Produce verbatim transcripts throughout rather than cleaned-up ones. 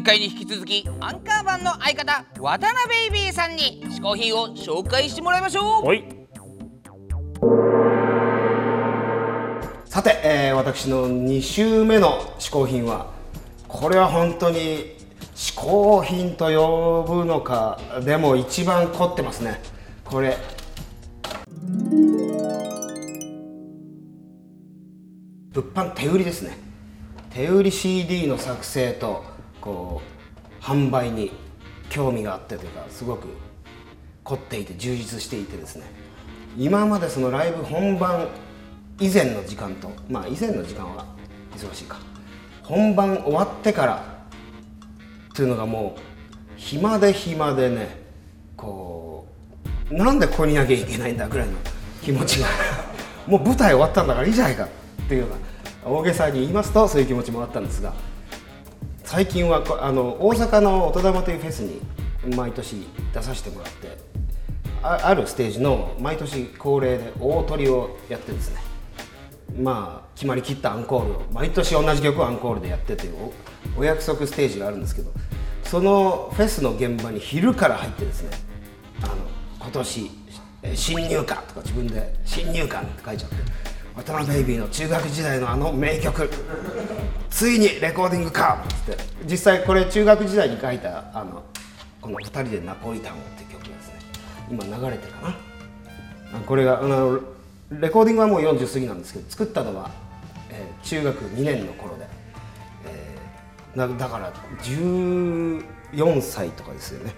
前回に引き続きアンカー版の相方渡辺ベイビーさんに嗜好品を紹介してもらいましょう。はい、さて、えー、私のに週目の嗜好品は、これは本当に嗜好品と呼ぶのか、でも一番凝ってますね。これ物販手売りですね。手売り シーディー の作成とこう販売に興味があってというか、すごく凝っていて充実していてですね、今までそのライブ本番以前の時間と、まあ以前の時間は忙しいか、本番終わってからというのがもう暇で暇でね、こうなんでここにいなきゃいけないんだぐらいの気持ちがもう舞台終わったんだからいいじゃないかっていうような、大げさに言いますとそういう気持ちもあったんですが、最近はあの大阪の音玉というフェスに毎年出させてもらって、 あ, あるステージの毎年恒例で大トリをやってですね、まあ決まりきったアンコールを毎年同じ曲をアンコールでやってという お, お約束ステージがあるんですけど、そのフェスの現場に昼から入ってですね、あの今年新入歌とか自分で新入歌って書いちゃって、渡辺ベイビーの中学時代のあの名曲ついにレコーディングかって、実際これ中学時代に書いたあのこのふたりでナポリタンをっていう曲がですね、今流れてるかな。これがあのレコーディングはもうよんじゅう過ぎなんですけど、作ったのは、えー、中学にねんの頃で、えー、なだからじゅうよんさいとかですよね。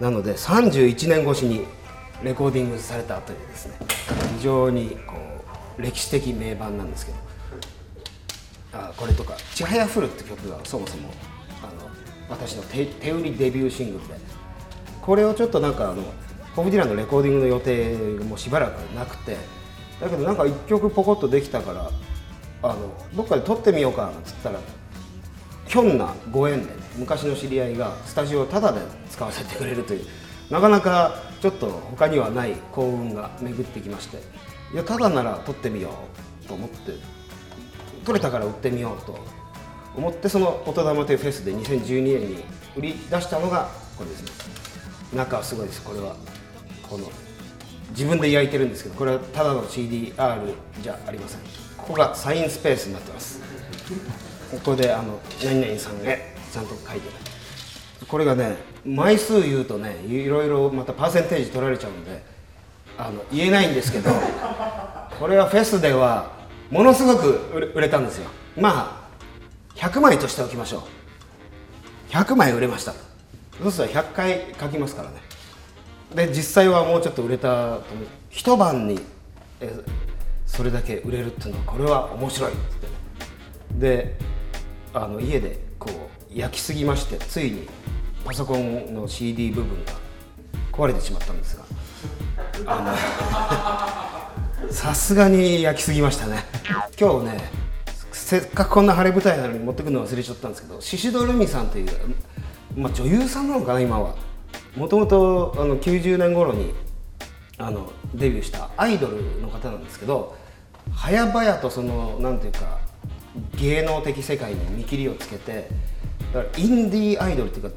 なのでさんじゅういちねん越しにレコーディングされたというですね、非常にこう歴史的名盤なんですけど、あこれとか「ちはやふる」って曲がそもそもあの私の 手, 手売りデビューシングルで、これをちょっとなんかあのボブ・ディランのレコーディングの予定もしばらくなくて、だけどなんかいっきょくポコッとできたから、あのどっかで撮ってみようかなんて言ったら、ひょんなご縁で、ね、昔の知り合いがスタジオをタダで使わせてくれるという、なかなかちょっと他にはない幸運が巡ってきまして、いやタダなら撮ってみようと思って、撮れたから売ってみようと思って、その音玉というフェスでにせんじゅうにねんに売り出したのがこれですね。中はすごいです。これはこの自分で焼いてるんですけど、これはただの シーディーアール じゃありません。ここがサインスペースになってます。ここであの何々さんへちゃんと書いてない。これがね、枚数言うとね、いろいろまたパーセンテージ取られちゃうんで、あの言えないんですけど、これはフェスではものすごく売れたんですよ。まあひゃくまいとしておきましょう。ひゃくまい売れました。そうするとひゃっかい書きますからね。で実際はもうちょっと売れたと思う。一晩にえそれだけ売れるっていうのは、これは面白いって言って、であの家でこう焼きすぎまして、ついにパソコンの シーディー 部分が壊れてしまったんですが、あのさすがに焼きすぎましたね。今日ね、せっかくこんな晴れ舞台なのに持ってくるの忘れちゃったんですけど、シシドルミさんという、まあ、女優さんなのかな、今はもともときゅうじゅうねん頃にあのデビューしたアイドルの方なんですけど、早々とそのなんていうか芸能的世界に見切りをつけて、だからインディーアイドルというか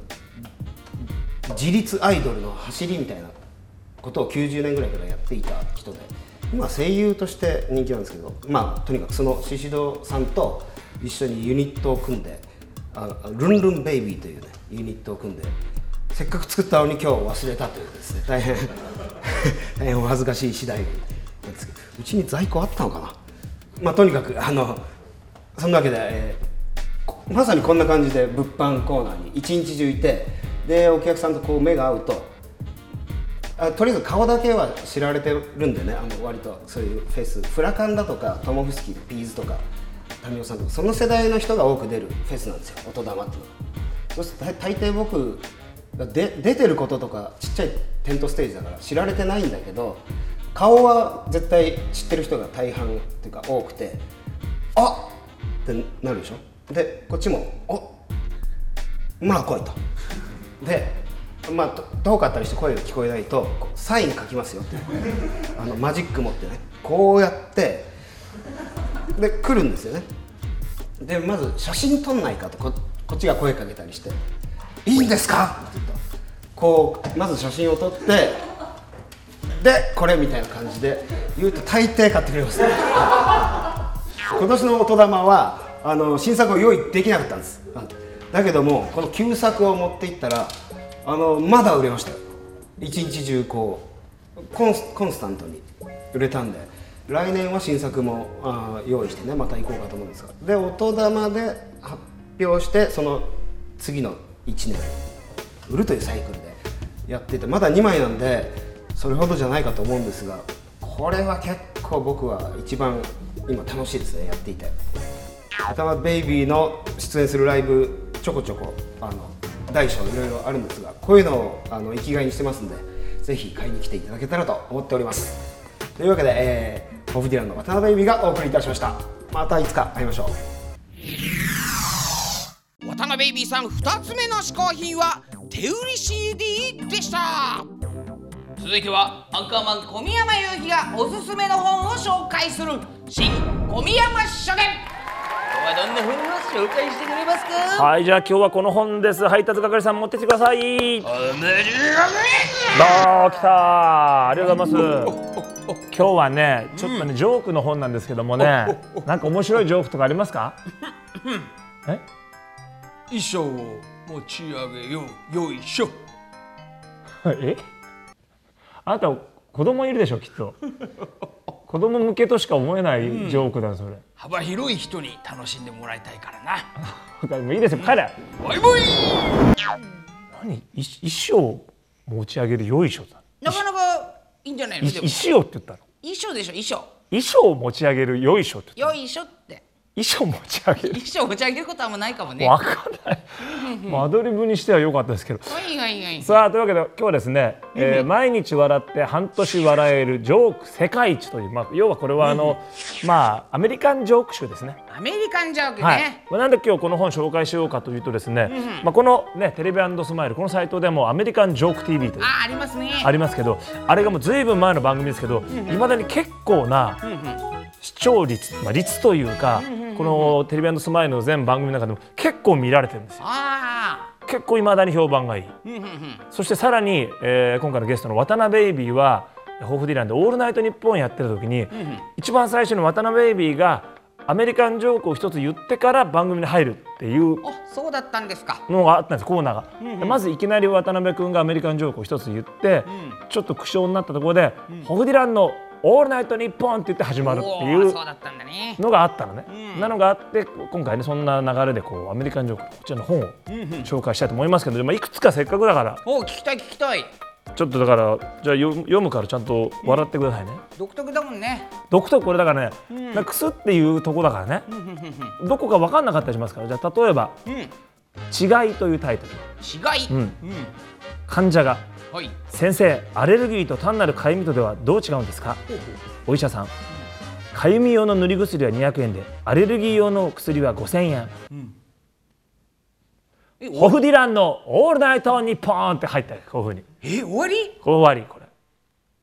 自立アイドルの走りみたいなことをきゅうじゅうねんぐらいからやっていた人で、今声優として人気なんですけど、まあとにかくそのシシドさんと一緒にユニットを組んで、あのルンルンベイビーというねユニットを組んで、せっかく作ったのに今日忘れたというですね、大変大変お恥ずかしい次第なんですけど、うちに在庫あったのかな。まあとにかくあのそんなわけで、えー、まさにこんな感じで物販コーナーに一日中いて、でお客さんとこう目が合うと、あとりあえず顔だけは知られてるんでね、あの割とそういうフェス、フラカンだとかトモフスキー、ピーズとかタミオさんとか、その世代の人が多く出るフェスなんですよ、音玉っていうのは。そうすると大抵僕で出てることとか、ちっちゃいテントステージだから知られてないんだけど、顔は絶対知ってる人が大半っていうか多くて、あっってなるでしょ。でこっちもおまあ来いと、でまあ遠かったりして声が聞こえないとサイン書きますよってあのマジック持ってね、こうやってで来るんですよね。でまず写真撮んないかと、ここっちが声かけたりして「いいんですか?」って言うとこうまず写真を撮ってでこれみたいな感じで言うと大抵買ってくれますね。今年の音玉はあの新作を用意できなかったんです。だけどもこの旧作を持っていったらあのまだ売れましたよ。一日中こうコンス、コンスタントに売れたんで来年は新作もあ用意してねまた行こうかと思うんですが、で音玉で発表してその次のいちねん売るというサイクルでやっていてまだにまいなんでそれほどじゃないかと思うんですが、これは結構僕は一番今楽しいですねやっていて。頭ベイビーの出演するライブちょこちょこあの大小いろいろあるんですが、こういうのをあの生きがいにしてますんでぜひ買いに来ていただけたらと思っております。というわけで、えー、ボブ・ディランの渡辺由美がお送りいたしました。またいつか会いましょう。渡辺由美さんふたつめの嗜好品は手売り シーディー でした。続いてはアンカーマン小宮山雄飛がおすすめの本を紹介する新小宮山書店。今日はどんな本を紹介してくれますか？はい、じゃあ今日はこの本です。配達係さん持ってきてください。おめでとうございます。来た。ありがとうございます。今日はね、ちょっとね、うん、ジョークの本なんですけどもね、なんか面白いジョークとかありますか？え？衣装を持ち上げよう、よいしょ。え？あなた子供いるでしょ、きっと。子供向けとしか思えないジョークだそれ、うん、幅広い人に楽しんでもらいたいからな。もういいですよ、帰れ、うん、バイバイ。何衣装を持ち上げるよいしょだなかなかいいんじゃないの。衣装って言ったの衣装でしょ、衣装衣装を持ち上げるよいしょって言ったのよいしょって衣装持ち上げる衣装持ち上げることはあんまないかもね。わかんないアドリブにしては良かったですけどいいがいいがいい。さあというわけで今日はですね、えー、毎日笑って半年笑えるジョーク世界一という、まあ、要はこれはあのまあアメリカンジョーク集ですね。アメリカンジョークね、はい。まあ、なんで今日この本紹介しようかというとですね、うん、まあこのねテレビ&スマイルこのサイトでもアメリカンジョーク ティーブイ というあありますねありますけどあれがもうずいぶん前の番組ですけどいまだに結構な、うんうん視聴率、まあ、率というか、このテレビ&スマイルの全番組の中でも結構見られてるんですよ。あ結構いまだに評判がいい。そしてさらに、えー、今回のゲストの渡辺ベイビーはホープディランでオールナイトニッポンやってる時に、うんうん、一番最初に渡辺ベイビーがアメリカンジョークを一つ言ってから番組に入るっていうそうだったんですかのがあったんですコーナーが、うんうん、まずいきなり渡辺君がアメリカンジョークを一つ言って、うん、ちょっと苦笑になったところで、うん、ホープディランのオールナイトニッポンって言って始まるっていうのがあったのね、うん、なのがあって今回ねそんな流れでこうアメリカンジョークこちらの本を紹介したいと思いますけど、まあ、いくつかせっかくだからお聞きたい聞きたいちょっとだからじゃあ読むからちゃんと笑ってくださいね、うん、独特だもんね独特これだからね、うん、なんかクスっていうとこだからね、うん、どこか分かんなかったりしますからじゃあ例えば、うん、違いというタイトル違い、うんうん、患者がはい、先生、アレルギーと単なるかゆみとではどう違うんですか？お医者さん、かゆみ用の塗り薬はにひゃくえんで、アレルギー用の薬はごせんえん、うん、ホフディランのオールナイトニッポンって入ったよ、こういうふうにえ、終わり？終わり、これ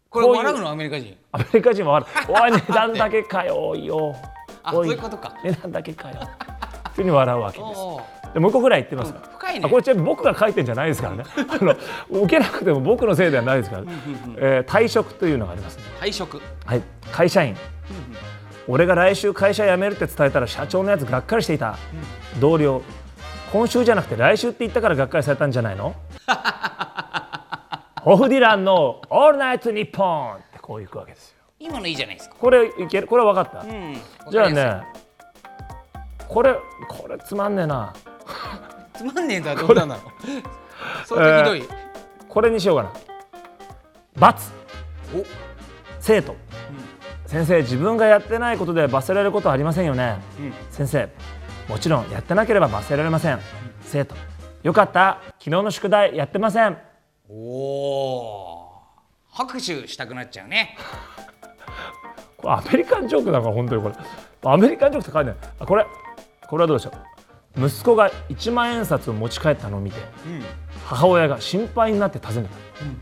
これ笑うの、アメリカ人アメリカ人は笑うおい、値段だけかよ、おいよあ、そういうことか値段だけかよというふうに笑うわけですでもういっこぐらい言ってますから、うん、深いねこれちなみに僕が書いてるんじゃないですからねあの受けなくても僕のせいではないですから、ねえー、退職というのがあります、ね、退職はい会社員、うんうん、俺が来週会社辞めるって伝えたら社長のやつがっかりしていた、うん、同僚今週じゃなくて来週って言ったからがっかりされたんじゃないのホフディランのオールナイトニッポンってこういくわけですよ今のいいじゃないですかこれいけるこれは分かった、うん、じゃあねこれこれつまんねえなつまんねえとはどうなのそれひどい、えー、これにしようかな罰お生徒、うん、先生自分がやってないことで罰せられることはありませんよね、うん、先生もちろんやってなければ罰せられません、うん、生徒よかった昨日の宿題やってませんお拍手したくなっちゃうねこれアメリカンジョークだから本当にこれアメリカンジョークって書いてないあこれこれはどうでしょう息子がいちまんえん札を持ち帰ったのを見て、うん、母親が心配になって尋ねた、うん、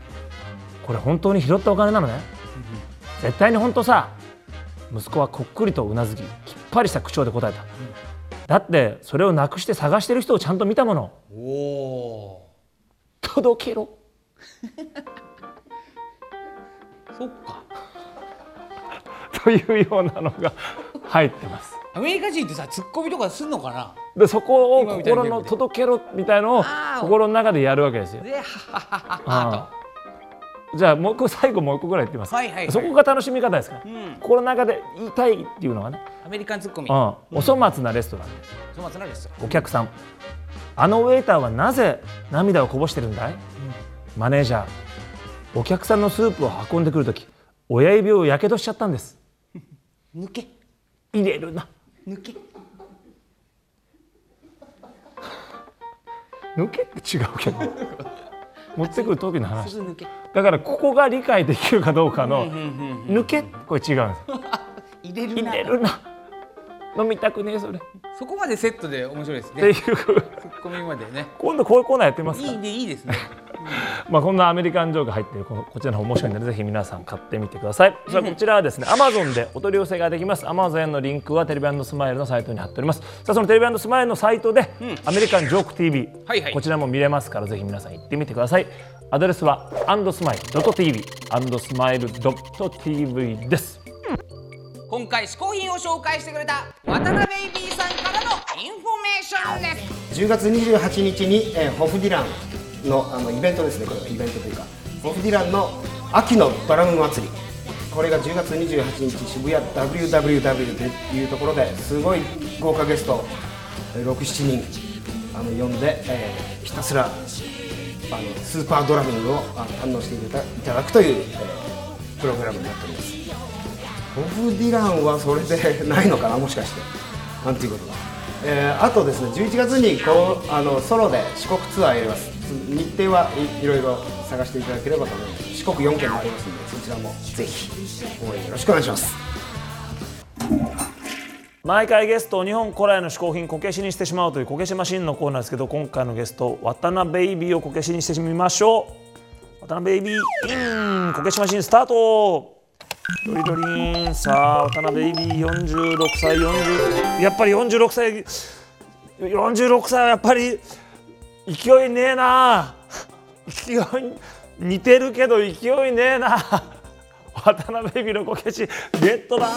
これ本当に拾ったお金なのね、うん、絶対に本当さ息子はこっくりとうなずききっぱりした口調で答えた、うん、だってそれをなくして探してる人をちゃんと見たもの。おー、届けろそっかというようなのが入ってます。アメリカ人ってさ、ツッコミとかすんのかな。でそこを心の届けろみたいのを心の中でやるわけですよ。で、ははははと。じゃあもう一個、最後もう一個ぐらい言ってます。はいはいはい、そこが楽しみ方ですから、うん、心の中で言いたいっていうのがね、アメリカンツッコミ、うん、お粗末なレストラン、お粗末なレストラン、お客さん、あのウェイターはなぜ涙をこぼしてるんだい、うん、マネージャー、お客さんのスープを運んでくるとき親指をやけどしちゃったんです抜け入れるな、抜け抜けって違うけど持ってくる時の話だから、ここが理解できるかどうかの抜け、これ違うんです入れるな、入れるな、飲みたくねえ、それそこまでセットで面白いですねっていうツッコミまでね。今度こういうコーナーやってますからいいね、いいですねまあこんなアメリカンジョーク入っている こ, のこちらの方面白いので、ぜひ皆さん買ってみてください。それはこちらはですね、Amazon でお取り寄せができます。Amazon へのリンクはテレビ&スマイルのサイトに貼っております。さあそのテレビ&スマイルのサイトで、うん、アメリカンジョーク ティーブイ、はいはい、こちらも見れますからぜひ皆さん行ってみてください。アドレスは アンドスマイルドットティーブイ アンドスマイルドットティーブイ です。今回試行品を紹介してくれた渡辺ベイビーさんからのインフォメーションです。じゅうがつにじゅうはちにちに、えー、ホフディランのあのイベントですね、これはイベントというかホフディランの秋のドラム祭り、これがじゅうがつにじゅうはちにち渋谷 ダブリューダブリューダブリュー というところで、すごい豪華ゲストろく、しちにんあの呼んで、えー、ひたすらあのスーパードラミングをあの堪能していただくという、えー、プログラムになっております。ホフディランはそれでないのかな、もしかしてなんていうことが、えー、あとですね、じゅういちがつにこうあのソロで四国ツアーやります。日程はいろいろ探していただければと思います。四国よんけんもありますので、そちらもぜひ応援よろしくお願いします。毎回ゲストを日本古来の嗜好品こけしにしてしまうというこけしマシンのコーナーですけど、今回のゲスト渡辺ベイビーをこけしにしてみましょう。渡辺ベイビーインこけしマシンスタート。ドリドリーン。さあ渡辺ベイビーよんじゅうろくさい、よんじゅうやっぱりよんじゅうろくさい、よんじゅうろくさいはやっぱり勢いねえな、勢い似てるけど勢いねえな。渡辺ベイビーのこけしゲットだ。